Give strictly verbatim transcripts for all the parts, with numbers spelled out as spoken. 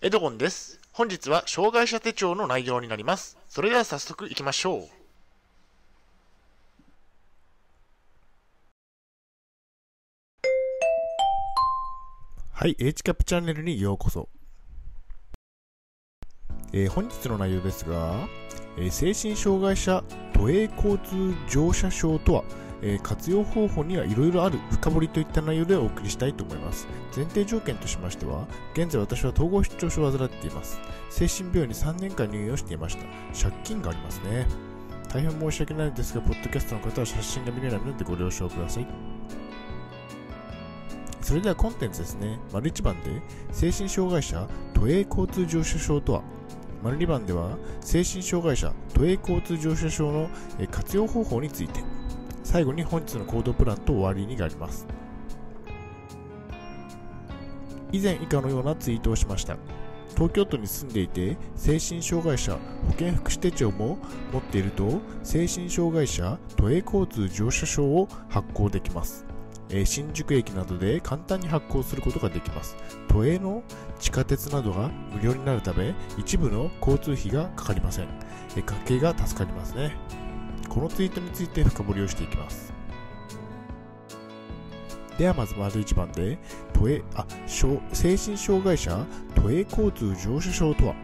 エドゴンです。本日は障害者手帳の内容になります。それでは早速いきましょう。はい、エイチキャップ チャンネルにようこそ。えー、本日の内容ですが、えー、精神障害者都営交通乗車証とは、えー、活用方法にはいろいろある深掘りといった内容でお送りしたいと思います。前提条件としましては、現在私は統合失調症を患っています。精神病院にさんねんかん入院をしていました。借金がありますね。大変申し訳ないのですが、ポッドキャストの方は写真が見れないのでご了承ください。それではコンテンツですね。丸いちばんで精神障害者都営交通乗車証とは、丸にばんでは精神障害者都営交通乗車証の活用方法について、最後に本日の行動プランと終わりになります。以前以下のようなツイートをしました。東京都に住んでいて精神障害者保健福祉手帳も持っていると、精神障害者都営交通乗車証を発行できます。新宿駅などで簡単に発行することができます。都営の地下鉄などが無料になるため、一部の交通費がかかりません。家計が助かりますね。このツイートについて深掘りをしていきます。ではまずまるいちばんで都営あ精神障害者都営交通乗車証とは、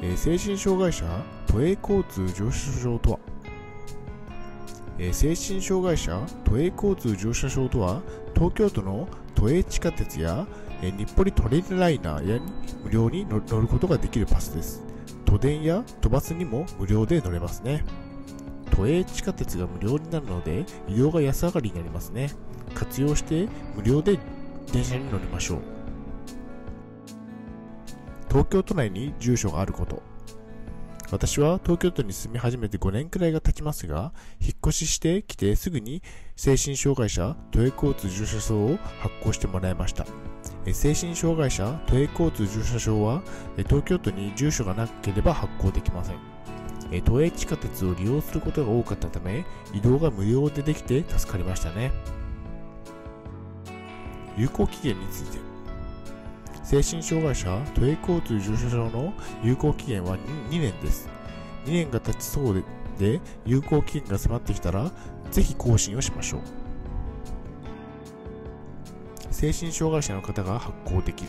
えー、精神障害者都営交通乗車証とは精神障害者都営交通乗車証とは、東京都の都営地下鉄や日暮里トレインライナーやに無料に乗ることができるパスです。都電や都バスにも無料で乗れますね。都営地下鉄が無料になるので、利用が安上がりになりますね。活用して無料で電車に乗りましょう。東京都内に住所があること。私は東京都に住み始めてごねんくらいが経ちますが、引っ越ししてきてすぐに精神障害者都営交通乗車証を発行してもらいました。精神障害者都営交通乗車証は、東京都に住所がなければ発行できません。都営地下鉄を利用することが多かったため、移動が無料でできて助かりましたね。有効期限について。精神障害者都営交通乗車証の有効期限は にねんです。にねんが経ちそう で, で有効期限が迫ってきたら、ぜひ更新をしましょう。精神障害者の方が発行でき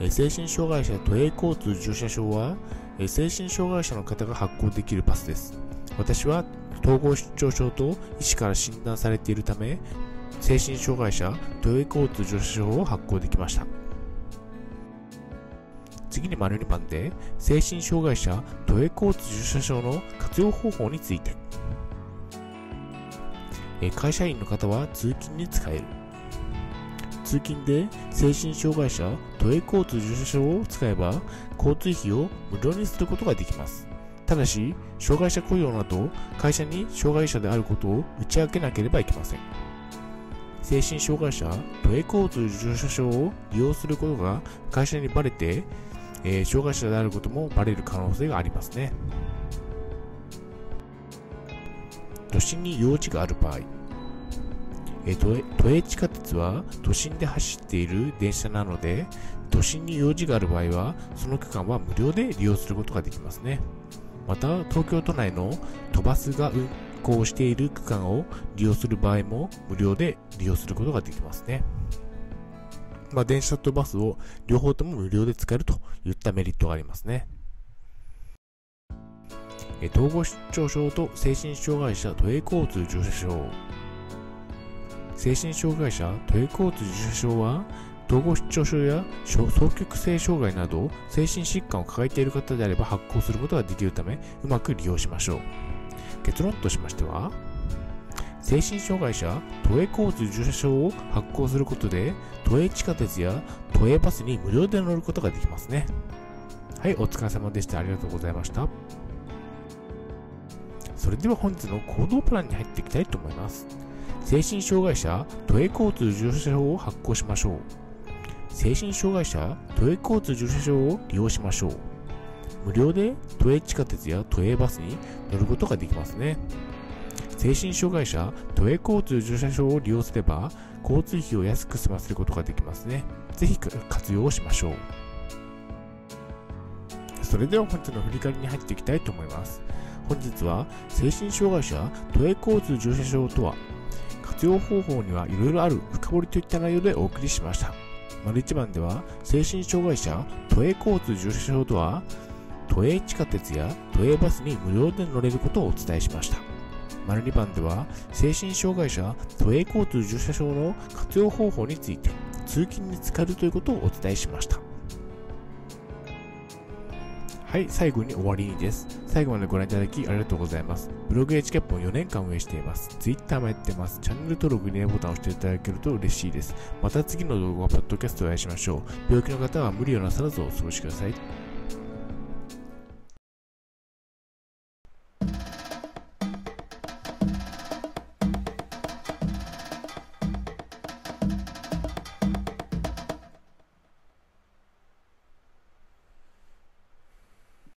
る。精神障害者都営交通乗車証は、精神障害者の方が発行できるパスです。私は統合失調症と医師から診断されているため、精神障害者都営交通乗車証を発行できました。次にまるにばんで精神障害者都営交通乗車証の活用方法について。会社員の方は通勤に使える。通勤で精神障害者都営交通乗車証を使えば、交通費を無料にすることができます。ただし、障害者雇用など会社に障害者であることを打ち明けなければいけません。精神障害者都営交通乗車証を利用することが会社にバレて、えー、障害者であることもバレる可能性がありますね。都心に用事がある場合、えー、都営、都営地下鉄は都心で走っている電車なので、都心に用事がある場合はその区間は無料で利用することができますね。また、東京都内の都バスが運行している区間を利用する場合も無料で利用することができますね。まあ、電車とバスを両方とも無料で使えるといったメリットがありますね。え統合失調症と精神障害者都営交通乗車証。精神障害者都営交通乗車証は、統合失調症や双極性障害など精神疾患を抱えている方であれば発行することができるため、うまく利用しましょう。結論としましては、精神障害者都営交通乗車証を発行することで、都営地下鉄や都営バスに無料で乗ることができますね。はい、お疲れ様でした。ありがとうございました。それでは本日の行動プランに入っていきたいと思います。精神障害者都営交通乗車証を発行しましょう。精神障害者都営交通乗車証を利用しましょう。無料で都営地下鉄や都営バスに乗ることができますね。精神障害者、都営交通乗車証を利用すれば交通費を安く済ませることができますね。ぜひ活用しましょう。それでは本日の振り返りに入っていきたいと思います。本日は精神障害者、都営交通乗車証とは、活用方法にはいろいろある深掘りといった内容でお送りしました。いちばんでは精神障害者、都営交通乗車証とは、都営地下鉄や都営バスに無料で乗れることをお伝えしました。にばんでは精神障害者、都営交通乗車証の活用方法について、通勤に使えるということをお伝えしました。はい、最後に終わりにです。最後までご覧いただきありがとうございます。ブログ エイチキャップ をよねんかん運営しています。Twitter もやってます。チャンネル登録、いいねボタンを押していただけると嬉しいです。また次の動画はポッドキャストをお会いしましょう。病気の方は無理をなさらずお過ごしください。